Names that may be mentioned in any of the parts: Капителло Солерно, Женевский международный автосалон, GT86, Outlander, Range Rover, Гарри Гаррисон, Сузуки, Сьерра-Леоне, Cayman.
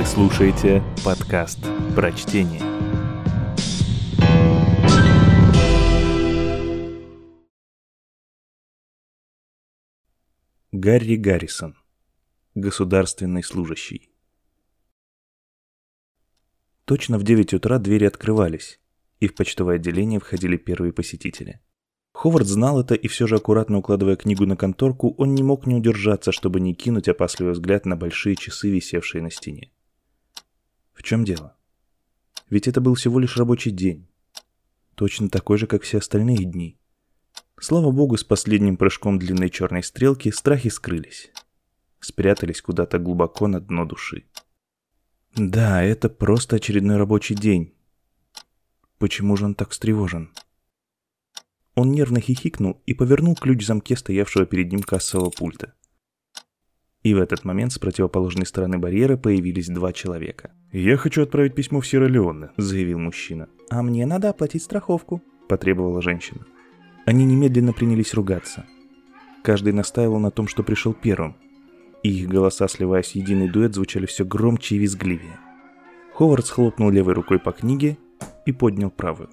Вы слушаете подкаст «Прочтение». Гарри Гаррисон. Государственный служащий. Точно в 9 утра двери открывались, и в почтовое отделение входили первые посетители. Ховард знал это, и все же, аккуратно укладывая книгу на конторку, он не мог не удержаться, чтобы не кинуть опасливый взгляд на большие часы, висевшие на стене. В чем дело? Ведь это был всего лишь рабочий день. Точно такой же, как все остальные дни. Слава богу, с последним прыжком длинной черной стрелки страхи скрылись. Спрятались куда-то глубоко на дно души. Да, это просто очередной рабочий день. Почему же он так встревожен? Он нервно хихикнул и повернул ключ в замке стоявшего перед ним кассового пульта. И в этот момент с противоположной стороны барьера появились два человека. «Я хочу отправить письмо в Сьерра-Леоне», — заявил мужчина. «А мне надо оплатить страховку», — потребовала женщина. Они немедленно принялись ругаться. Каждый настаивал на том, что пришел первым. И их голоса, сливаясь в единый дуэт, звучали все громче и визгливее. Ховард схлопнул левой рукой по книге и поднял правую.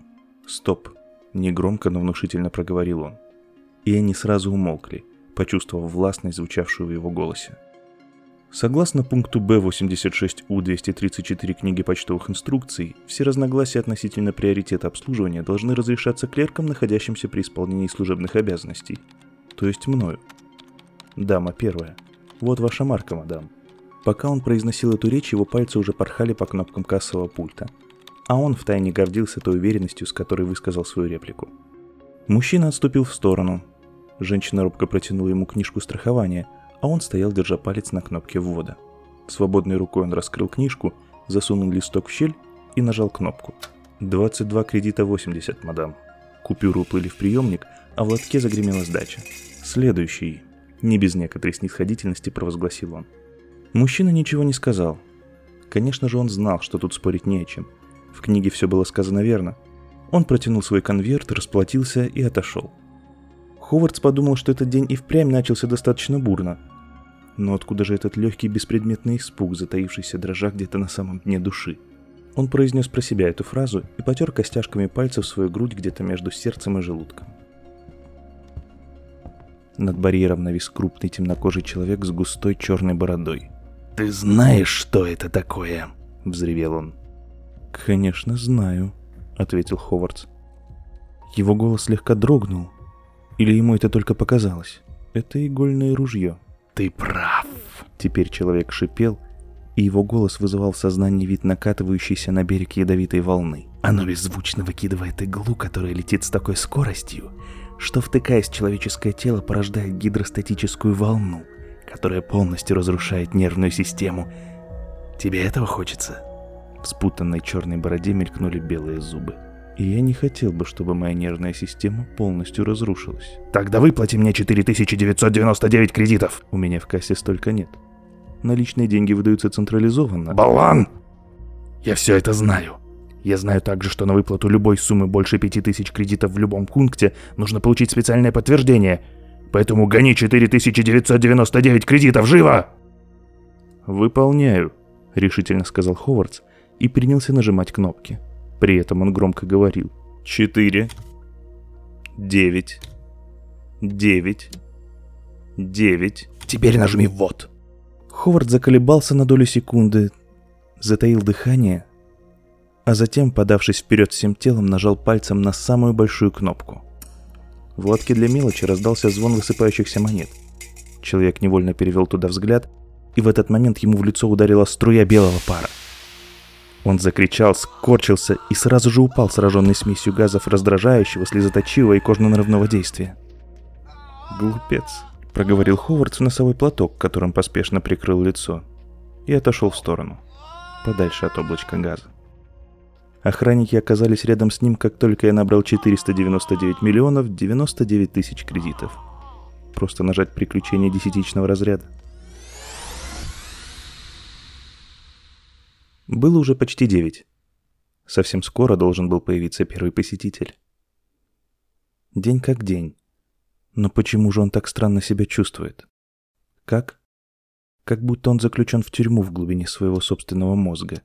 «Стоп!» — негромко, но внушительно проговорил он. И они сразу умолкли, почувствовав властность, звучавшую в его голосе. Согласно пункту Б86У234 книги почтовых инструкций, все разногласия относительно приоритета обслуживания должны разрешаться клерком, находящимся при исполнении служебных обязанностей, то есть мною. «Дама первая. Вот ваша марка, мадам». Пока он произносил эту речь, его пальцы уже порхали по кнопкам кассового пульта. А он втайне гордился той уверенностью, с которой высказал свою реплику. Мужчина отступил в сторону. Женщина робко протянула ему книжку страхования, а он стоял, держа палец на кнопке ввода. Свободной рукой он раскрыл книжку, засунул листок в щель и нажал кнопку. 22 кредита 80, мадам». Купюры уплыли в приемник, а в лотке загремела сдача. «Следующий», — не без некоторой снисходительности провозгласил он. Мужчина ничего не сказал. Конечно же, он знал, что тут спорить не о чем. В книге все было сказано верно. Он протянул свой конверт, расплатился и отошел. Ховардс подумал, что этот день и впрямь начался достаточно бурно. Но откуда же этот легкий беспредметный испуг, затаившийся дрожа где-то на самом дне души? Он произнес про себя эту фразу и потер костяшками пальцев свою грудь где-то между сердцем и желудком. Над барьером навис крупный темнокожий человек с густой черной бородой. «Ты знаешь, что это такое?» — взревел он. «Конечно, знаю», — ответил Ховардс. Его голос слегка дрогнул. Или ему это только показалось? Это игольное ружье. «Ты прав!» Теперь человек шипел, и его голос вызывал в сознании вид накатывающейся на берег ядовитой волны. «Оно беззвучно выкидывает иглу, которая летит с такой скоростью, что, втыкаясь в человеческое тело, порождает гидростатическую волну, которая полностью разрушает нервную систему. Тебе этого хочется?» В спутанной черной бороде мелькнули белые зубы. «И я не хотел бы, чтобы моя нервная система полностью разрушилась». «Тогда выплати мне 4999 кредитов!» «У меня в кассе столько нет. Наличные деньги выдаются централизованно». «Балан! Я все это знаю. Я знаю также, что на выплату любой суммы больше 5000 кредитов в любом пункте нужно получить специальное подтверждение. Поэтому гони 4999 кредитов, живо!» «Выполняю», — решительно сказал Ховардс и принялся нажимать кнопки. При этом он громко говорил: 4, 9, 9, 9. «Теперь нажми вот». Ховард заколебался на долю секунды, затаил дыхание, а затем, подавшись вперед всем телом, нажал пальцем на самую большую кнопку. В лотке для мелочи раздался звон высыпающихся монет. Человек невольно перевел туда взгляд, и в этот момент ему в лицо ударила струя белого пара. Он закричал, скорчился и сразу же упал, сраженный смесью газов раздражающего, слезоточивого и кожно-нарывного действия. «Глупец», — проговорил Ховард в носовой платок, которым поспешно прикрыл лицо, и отошел в сторону, подальше от облачка газа. Охранники оказались рядом с ним, как только я набрал 499 миллионов 99 тысяч кредитов. Просто нажать приключение десятичного разряда. Было уже почти 9. Совсем скоро должен был появиться первый посетитель. День как день. Но почему же он так странно себя чувствует? Как? как будто он заключен в тюрьму в глубине своего собственного мозга.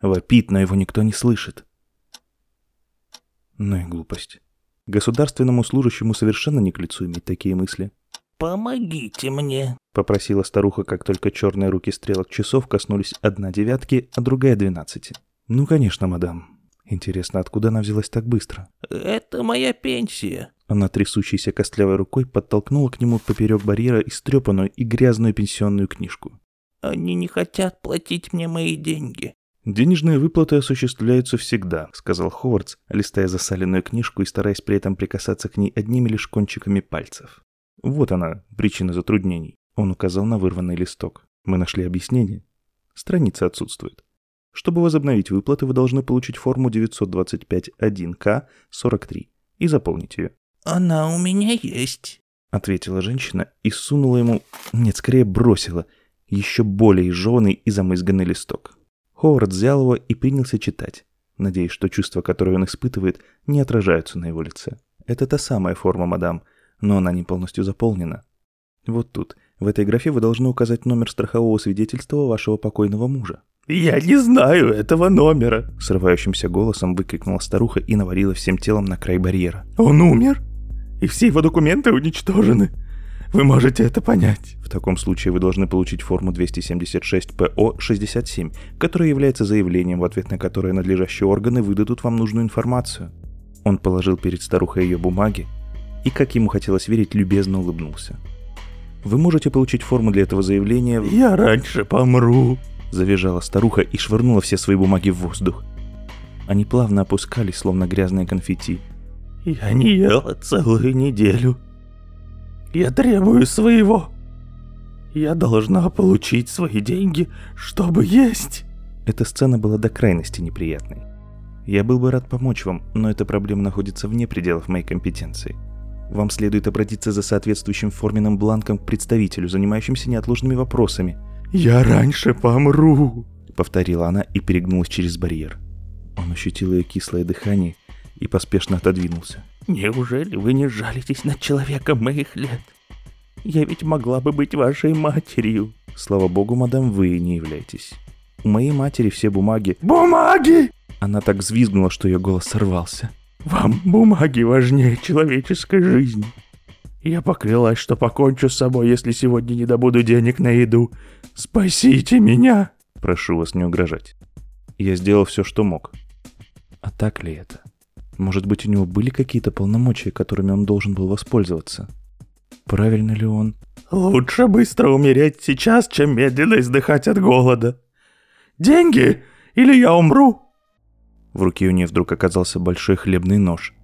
Вопит, но его никто не слышит. Ну и глупость. Государственному служащему совершенно не к лицу иметь такие мысли. «Помогите мне», — попросила старуха, как только черные руки стрелок часов коснулись одна девятки, а другая 12. «Ну, конечно, мадам. Интересно, откуда она взялась так быстро?» «Это моя пенсия». Она трясущейся костлявой рукой подтолкнула к нему поперек барьера истрепанную и грязную пенсионную книжку. «Они не хотят платить мне мои деньги». «Денежные выплаты осуществляются всегда», — сказал Ховардс, листая засаленную книжку и стараясь при этом прикасаться к ней одними лишь кончиками пальцев. «Вот она, причина затруднений», — он указал на вырванный листок. «Мы нашли объяснение. Страница отсутствует. Чтобы возобновить выплаты, вы должны получить форму 925-1К-43 и заполнить ее». «Она у меня есть», — ответила женщина и сунула ему, нет, скорее бросила, еще более изжеванный и замызганный листок. Ховард взял его и принялся читать, надеясь, что чувства, которые он испытывает, не отражаются на его лице. «Это та самая форма, мадам, но она не полностью заполнена. Вот тут, в этой графе вы должны указать номер страхового свидетельства вашего покойного мужа». «Я не знаю этого номера!» — срывающимся голосом выкрикнула старуха и навалила всем телом на край барьера. «Он умер, и все его документы уничтожены. Вы можете это понять». «В таком случае вы должны получить форму 276-ПО-67, которая является заявлением, в ответ на которое надлежащие органы выдадут вам нужную информацию». Он положил перед старухой ее бумаги и, как ему хотелось верить, любезно улыбнулся. «Вы можете получить форму для этого заявления...» «Я раньше помру», — завизжала старуха и швырнула все свои бумаги в воздух. Они плавно опускались, словно грязные конфетти. «Я не ела целую неделю. Я требую своего. Я должна получить свои деньги, чтобы есть». Эта сцена была до крайности неприятной. «Я был бы рад помочь вам, но эта проблема находится вне пределов моей компетенции. Вам следует обратиться за соответствующим форменным бланком к представителю, занимающимся неотложными вопросами». «Я раньше помру», — повторила она и перегнулась через барьер. Он ощутил ее кислое дыхание и поспешно отодвинулся. «Неужели вы не жалитесь над человеком моих лет? Я ведь могла бы быть вашей матерью». «Слава богу, мадам, вы не являетесь. У моей матери все бумаги...» «Бумаги!» Она так взвизгнула, что ее голос сорвался. «Вам бумаги важнее человеческой жизни. Я поклялась, что покончу с собой, если сегодня не добуду денег на еду. Спасите меня!» «Прошу вас не угрожать. Я сделал все, что мог». А так ли это? Может быть, у него были какие-то полномочия, которыми он должен был воспользоваться? Правильно ли он... «Лучше быстро умереть сейчас, чем медленно издыхать от голода. Деньги, или я умру!» В руке у нее вдруг оказался большой хлебный нож.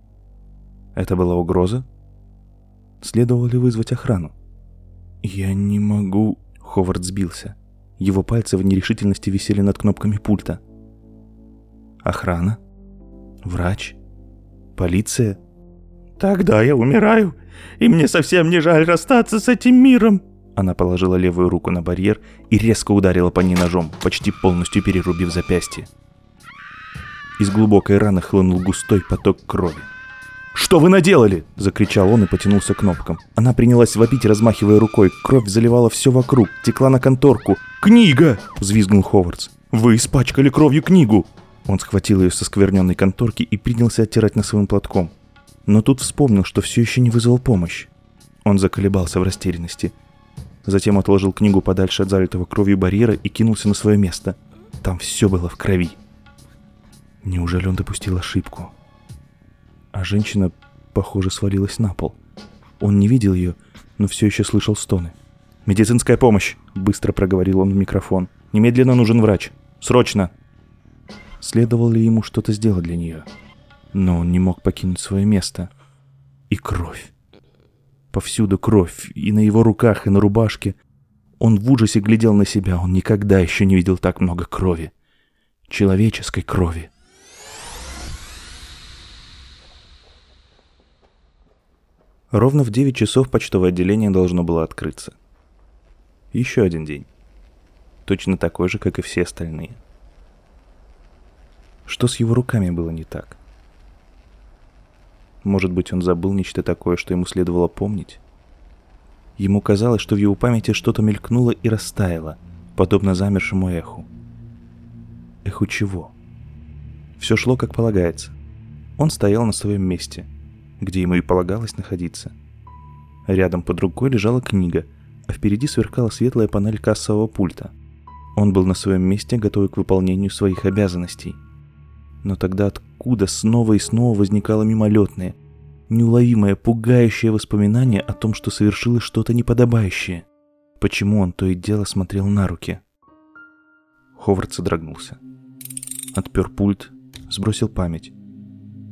Это была угроза? Следовало ли вызвать охрану? «Я не могу...» Ховард сбился. Его пальцы в нерешительности висели над кнопками пульта. Охрана? Врач? Полиция? «Тогда я умираю, и мне совсем не жаль расстаться с этим миром!» Она положила левую руку на барьер и резко ударила по ней ножом, почти полностью перерубив запястье. Из глубокой раны хлынул густой поток крови. «Что вы наделали?» – закричал он и потянулся к кнопкам. Она принялась вопить, размахивая рукой. Кровь заливала все вокруг, текла на конторку. «Книга!» – взвизгнул Ховардс. «Вы испачкали кровью книгу!» Он схватил ее со скверненной конторки и принялся оттирать носовым платком. Но тут вспомнил, что все еще не вызвал помощь. Он заколебался в растерянности. Затем отложил книгу подальше от залитого кровью барьера и кинулся на свое место. Там все было в крови. Неужели он допустил ошибку? А женщина, похоже, свалилась на пол. Он не видел ее, но все еще слышал стоны. «Медицинская помощь!» – быстро проговорил он в микрофон. «Немедленно нужен врач! Срочно!» Следовало ли ему что-то сделать для нее? Но он не мог покинуть свое место. И кровь. Повсюду кровь, и на его руках, и на рубашке. Он в ужасе глядел на себя, он никогда еще не видел так много крови. Человеческой крови. Ровно в 9 часов почтовое отделение должно было открыться. Еще один день. Точно такой же, как и все остальные. Что с его руками было не так? Может быть, он забыл нечто такое, что ему следовало помнить? Ему казалось, что в его памяти что-то мелькнуло и растаяло, подобно замершему эху. Эху чего? Все шло как полагается. Он стоял на своем месте, где ему и полагалось находиться. Рядом под рукой лежала книга, а впереди сверкала светлая панель кассового пульта. Он был на своем месте, готовый к выполнению своих обязанностей. Но тогда откуда снова и снова возникало мимолетное, неуловимое, пугающее воспоминание о том, что совершилось что-то неподобающее? Почему он то и дело смотрел на руки? Ховард содрогнулся. Отпер пульт, сбросил память.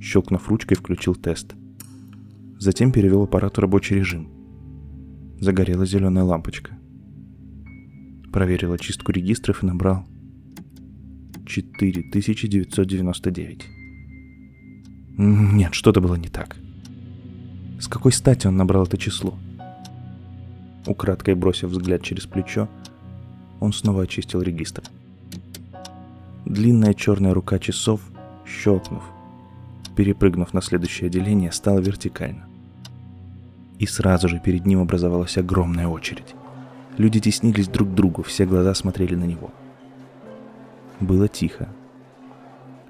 Щелкнув ручкой, включил тест. Затем перевел аппарат в рабочий режим. Загорела зеленая лампочка. Проверил очистку регистров и набрал 4999. Нет, что-то было не так. С какой стати он набрал это число? Украдкой бросив взгляд через плечо, он снова очистил регистр. Длинная черная рука часов, щелкнув, перепрыгнув на следующее отделение, стала вертикально. И сразу же перед ним образовалась огромная очередь. Люди теснились друг к другу, все глаза смотрели на него. Было тихо.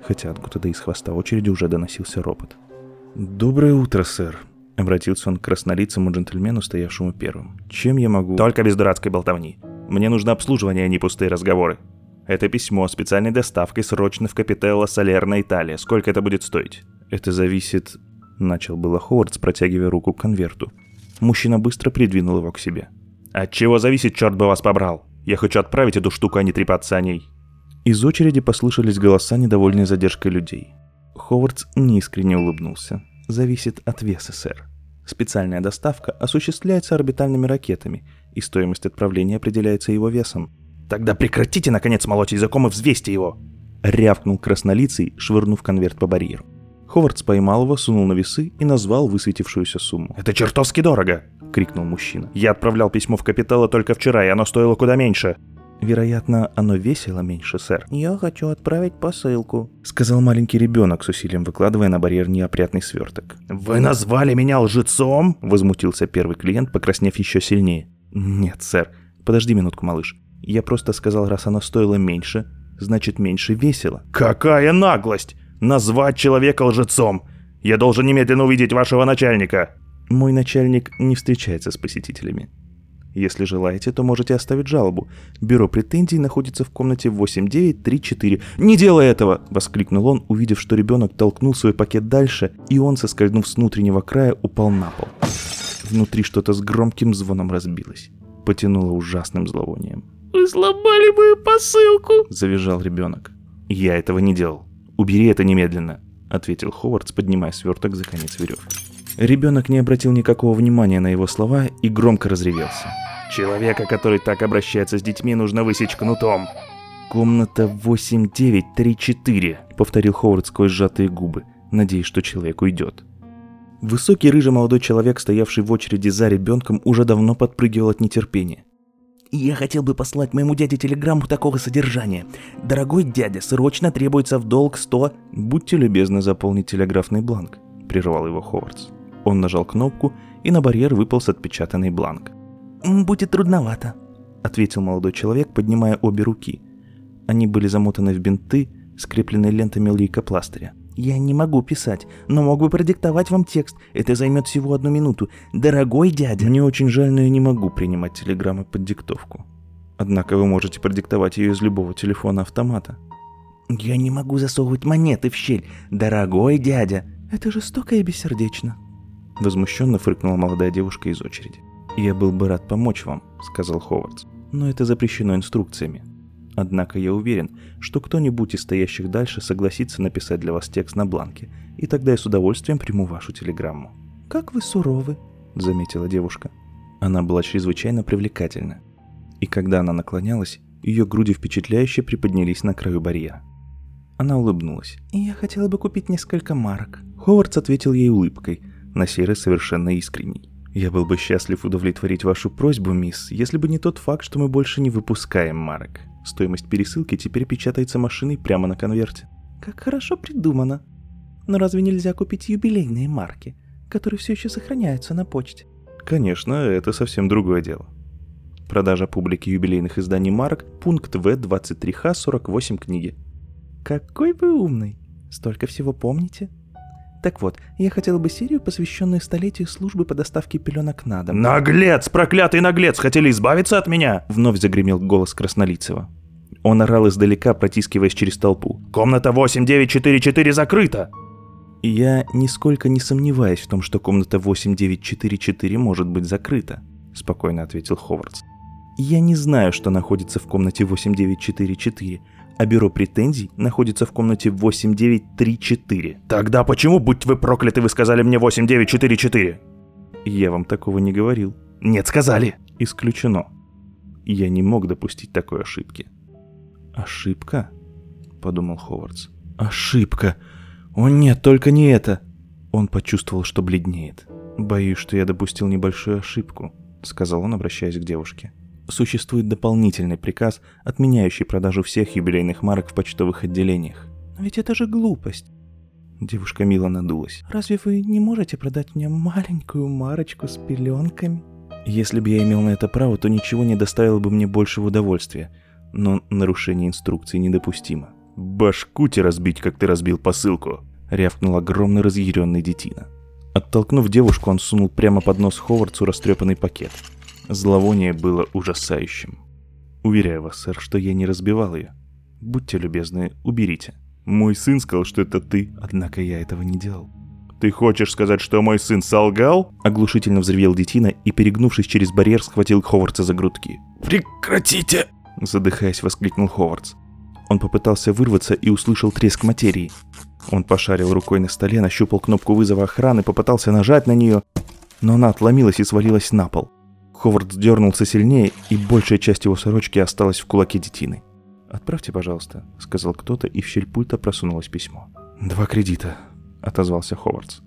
Хотя откуда-то из хвоста очереди уже доносился ропот. «Доброе утро, сэр», — обратился он к краснолицому джентльмену, стоявшему первым. «Чем я могу...» «Только без дурацкой болтовни. Мне нужно обслуживание, а не пустые разговоры. Это письмо специальной доставкой срочно в Капителло Солерно, Италия. Сколько это будет стоить?» «Это зависит...» — начал было Ховард, протягивая руку к конверту. Мужчина быстро придвинул его к себе. «От чего зависит, черт бы вас побрал? Я хочу отправить эту штуку, а не трепаться о ней». Из очереди послышались голоса, недовольные задержкой людей. Ховардс неискренне улыбнулся. «Зависит от веса, сэр. Специальная доставка осуществляется орбитальными ракетами, и стоимость отправления определяется его весом». «Тогда прекратите, наконец, молоть языком и взвесьте его!» рявкнул краснолицый, швырнув конверт по барьеру. Ховардс поймал его, сунул на весы и назвал высветившуюся сумму. «Это чертовски дорого!» — крикнул мужчина. «Я отправлял письмо в Капителло только вчера, и оно стоило куда меньше!» «Вероятно, оно весило меньше, сэр». «Я хочу отправить посылку», — сказал маленький ребенок, с усилием выкладывая на барьер неопрятный сверток. «Вы назвали меня лжецом?» — возмутился первый клиент, покраснев еще сильнее. «Нет, сэр. Подожди минутку, малыш. Я просто сказал, раз оно стоило меньше, значит меньше весило». «Какая наглость! Назвать человека лжецом! Я должен немедленно увидеть вашего начальника!» «Мой начальник не встречается с посетителями. Если желаете, то можете оставить жалобу. Бюро претензий находится в комнате 8934. «Не делай этого!» — воскликнул он, увидев, что ребенок толкнул свой пакет дальше, и он, соскользнув с внутреннего края, упал на пол. Внутри что-то с громким звоном разбилось. Потянуло ужасным зловонием. «Вы сломали мою посылку!» — завизжал ребенок. «Я этого не делал. Убери это немедленно!» — ответил Ховардс, поднимая сверток за конец веревки. Ребенок не обратил никакого внимания на его слова и громко разревелся. «Человека, который так обращается с детьми, нужно высечь кнутом!» «Комната 8934», — повторил Ховард сквозь сжатые губы, надеясь, что человек уйдет. Высокий рыжий молодой человек, стоявший в очереди за ребенком, уже давно подпрыгивал от нетерпения. «Я хотел бы послать моему дяде телеграмму такого содержания. Дорогой дядя, срочно требуется в долг 100... «Будьте любезны заполнить телеграфный бланк», — прервал его Ховардс. Он нажал кнопку, и на барьер выполз отпечатанный бланк. «Будет трудновато», — ответил молодой человек, поднимая обе руки. Они были замотаны в бинты, скрепленные лентами лейкопластыря. «Я не могу писать, но мог бы продиктовать вам текст. Это займет всего 1 минуту. Дорогой дядя!» «Мне очень жаль, но я не могу принимать телеграммы под диктовку. Однако вы можете продиктовать ее из любого телефона-автомата». «Я не могу засовывать монеты в щель. Дорогой дядя!» «Это жестоко и бессердечно», — возмущенно фыркнула молодая девушка из очереди. «Я был бы рад помочь вам», — сказал Ховардс, «но это запрещено инструкциями. Однако я уверен, что кто-нибудь из стоящих дальше согласится написать для вас текст на бланке, и тогда я с удовольствием приму вашу телеграмму». «Как вы суровы», — заметила девушка. Она была чрезвычайно привлекательна, и когда она наклонялась, ее груди впечатляюще приподнялись на краю барьера. Она улыбнулась. «Я хотела бы купить несколько марок». Ховардс ответил ей улыбкой, на сей раз совершенно искренней. «Я был бы счастлив удовлетворить вашу просьбу, мисс, если бы не тот факт, что мы больше не выпускаем марок. Стоимость пересылки теперь печатается машиной прямо на конверте». «Как хорошо придумано. Но разве нельзя купить юбилейные марки, которые все еще сохраняются на почте?» Конечно, это совсем другое дело. Продажа публике юбилейных изданий марок, пункт В23Х, 48 книги. Какой вы умный! Столько всего помните? Так вот, я хотела бы серию, посвященную столетию службы по доставке пеленок на дом. Наглец! Проклятый наглец! Хотели избавиться от меня! Вновь загремел голос Краснолицева. Он орал издалека, протискиваясь через толпу. Комната 8944 закрыта! Я нисколько не сомневаюсь в том, что комната 8944 может быть закрыта, спокойно ответил Ховардс. Я не знаю, что находится в комнате 8944, а бюро претензий находится в комнате 8934. Тогда почему, будь вы прокляты, вы сказали мне 8944? Я вам такого не говорил. Нет, сказали. Исключено. Я не мог допустить такой ошибки. Ошибка? Подумал Ховардс. Ошибка. О нет, только не это. Он почувствовал, что бледнеет. Боюсь, что я допустил небольшую ошибку, сказал он, обращаясь к девушке. Существует дополнительный приказ, отменяющий продажу всех юбилейных марок в почтовых отделениях. Но ведь это же глупость. Девушка мило надулась. Разве вы не можете продать мне маленькую марочку с пеленками? Если бы я имел на это право, то ничего не доставило бы мне большего удовольствия. Но нарушение инструкции недопустимо. «Башку тебе разбить, как ты разбил посылку!» — рявкнул огромный разъяренный детина. Оттолкнув девушку, он сунул прямо под нос Ховардсу растрепанный пакет. Зловоние было ужасающим. «Уверяю вас, сэр, что я не разбивал ее. Будьте любезны, уберите. Мой сын сказал, что это ты, однако я этого не делал». «Ты хочешь сказать, что мой сын солгал?» Оглушительно взревел детина и, перегнувшись через барьер, схватил Ховардса за грудки. «Прекратите!» — задыхаясь, воскликнул Ховардс. Он попытался вырваться и услышал треск материи. Он пошарил рукой на столе, нащупал кнопку вызова охраны, попытался нажать на нее, но она отломилась и свалилась на пол. Ховардс дернулся сильнее, и большая часть его сорочки осталась в кулаке детины. «Отправьте, пожалуйста», — сказал кто-то, и в щель пульта просунулось письмо. «Два кредита», — отозвался Ховардс.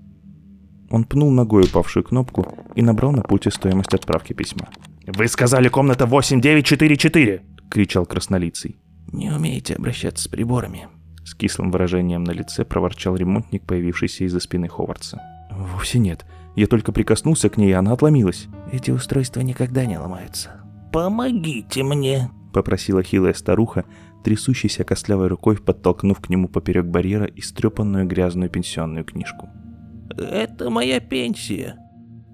Он пнул ногой упавшую кнопку и набрал на пульте стоимость отправки письма. «Вы сказали, комната 8944!» — кричал краснолицый. «Не умеете обращаться с приборами», — с кислым выражением на лице проворчал ремонтник, появившийся из-за спины Ховардса. «Вовсе нет. Я только прикоснулся к ней, и она отломилась». «Эти устройства никогда не ломаются». «Помогите мне», — попросила хилая старуха, трясущейся костлявой рукой, подтолкнув к нему поперек барьера истрепанную грязную пенсионную книжку. «Это моя пенсия.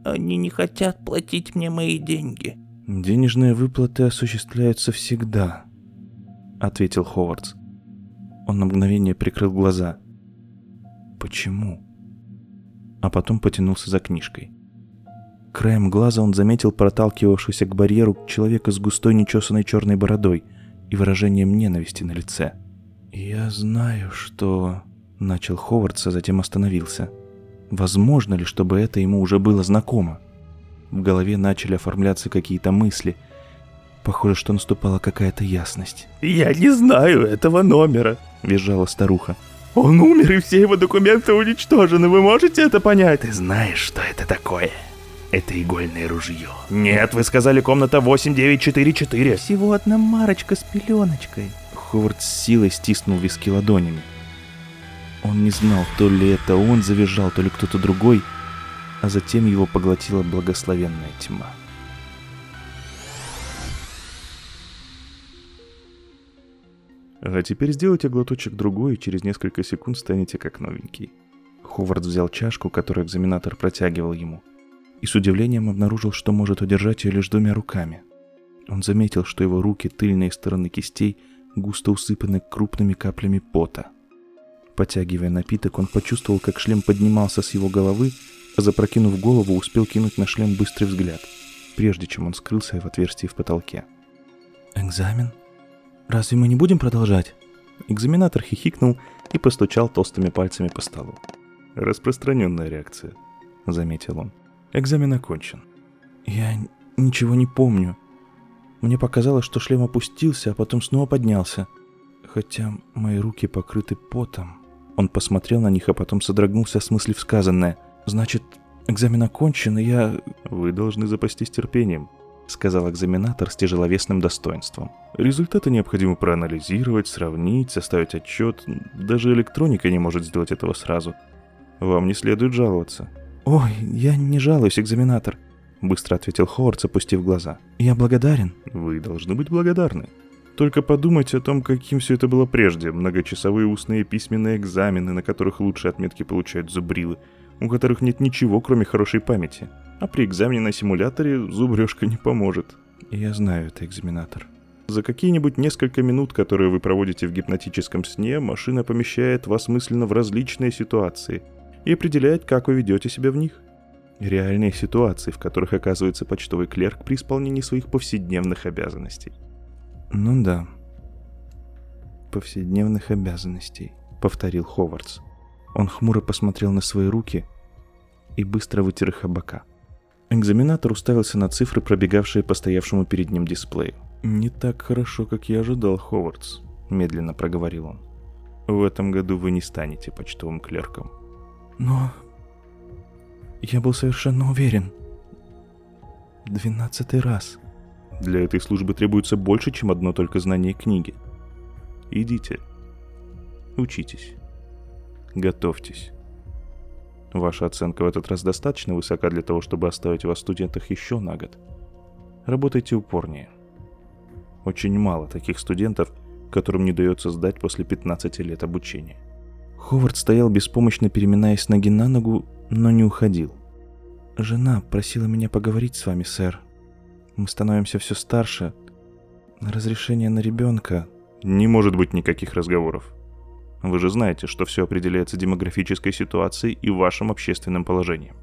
Они не хотят платить мне мои деньги». «Денежные выплаты осуществляются всегда», — ответил Ховардс. Он на мгновение прикрыл глаза. «Почему?» А потом потянулся за книжкой. Краем глаза он заметил проталкивавшегося к барьеру человека с густой нечесанной черной бородой и выражением ненависти на лице. «Я знаю, что...» — начал Ховардс, а затем остановился. Возможно ли, чтобы это ему уже было знакомо? В голове начали оформляться какие-то мысли. Похоже, что наступала какая-то ясность. «Я не знаю этого номера», — визжала старуха. «Он умер, и все его документы уничтожены. Вы можете это понять?» «Ты знаешь, что это такое? Это игольное ружье». «Нет, вы сказали, комната 8944». «Всего одна марочка с пеленочкой». Ховард с силой стиснул виски ладонями. Он не знал, то ли это он завизжал, то ли кто-то другой, а затем его поглотила благословенная тьма. А теперь сделайте глоточек другой, и через несколько секунд станете как новенький. Ховард взял чашку, которую экзаменатор протягивал ему, и с удивлением обнаружил, что может удержать ее лишь двумя руками. Он заметил, что его руки, тыльные стороны кистей, густо усыпаны крупными каплями пота. Потягивая напиток, он почувствовал, как шлем поднимался с его головы, а запрокинув голову, успел кинуть на шлем быстрый взгляд, прежде чем он скрылся в отверстии в потолке. «Экзамен? Разве мы не будем продолжать?» Экзаменатор хихикнул и постучал толстыми пальцами по столу. «Распространенная реакция», — заметил он. «Экзамен окончен». «Я ничего не помню. Мне показалось, что шлем опустился, а потом снова поднялся. Хотя мои руки покрыты потом». Он посмотрел на них, а потом содрогнулся, осмыслив сказанное. «Значит, экзамен окончен, и я...» «Вы должны запастись терпением», — сказал экзаменатор с тяжеловесным достоинством. «Результаты необходимо проанализировать, сравнить, составить отчет. Даже электроника не может сделать этого сразу. Вам не следует жаловаться». «Ой, я не жалуюсь, экзаменатор. быстро ответил Ховард, опустив глаза. «Я благодарен». «Вы должны быть благодарны. Только подумайте о том, каким все это было прежде. Многочасовые устные письменные экзамены, на которых лучшие отметки получают зубрилы, у которых нет ничего, кроме хорошей памяти. А при экзамене на симуляторе зубрежка не поможет». «Я знаю, это экзаменатор». За какие-нибудь несколько минут, которые вы проводите в гипнотическом сне, машина помещает вас мысленно в различные ситуации и определяет, как вы ведете себя в них. Реальные ситуации, в которых оказывается почтовый клерк при исполнении своих повседневных обязанностей. «Ну да, повседневных обязанностей», — повторил Ховардс. Он хмуро посмотрел на свои руки и быстро вытер их об бока. Экзаменатор уставился на цифры, пробегавшие по стоявшему перед ним дисплею. «Не так хорошо, как я ожидал, Ховардс», — медленно проговорил он. «В этом году вы не станете почтовым клерком». «Но... я был совершенно уверен. 12-й раз». «Для этой службы требуется больше, чем одно только знание книги. Идите. Учитесь. Готовьтесь. Ваша оценка в этот раз достаточно высока для того, чтобы оставить вас в студентах еще на год. Работайте упорнее. Очень мало таких студентов, которым не дается сдать после 15 лет обучения». Ховард стоял беспомощно, переминаясь ноги на ногу, но не уходил. «Жена просила меня поговорить с вами, сэр. Мы становимся все старше. Разрешение на ребенка...» «Не может быть никаких разговоров. Вы же знаете, что все определяется демографической ситуацией и вашим общественным положением.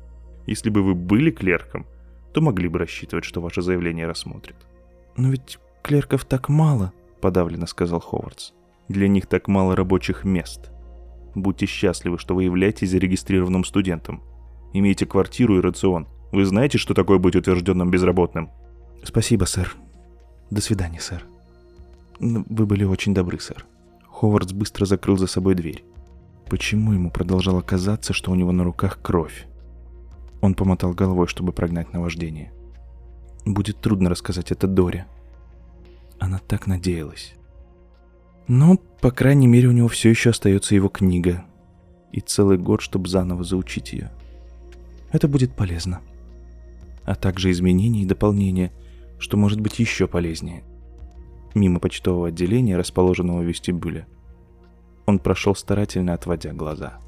Если бы вы были клерком, то могли бы рассчитывать, что ваше заявление рассмотрят». «Но ведь клерков так мало», — подавленно сказал Ховардс. «Для них так мало рабочих мест. Будьте счастливы, что вы являетесь зарегистрированным студентом. Имейте квартиру и рацион. Вы знаете, что такое быть утвержденным безработным?» «Спасибо, сэр. До свидания, сэр. Вы были очень добры, сэр». Ховардс быстро закрыл за собой дверь. Почему ему продолжало казаться, что у него на руках кровь? Он помотал головой, чтобы прогнать наваждение. Будет трудно рассказать это Доре. Она так надеялась. Но, по крайней мере, у него все еще остается его книга. И целый год, чтобы заново заучить ее. Это будет полезно. А также изменения и дополнения, что может быть еще полезнее. Мимо почтового отделения, расположенного в вестибюле, он прошел старательно, отводя глаза.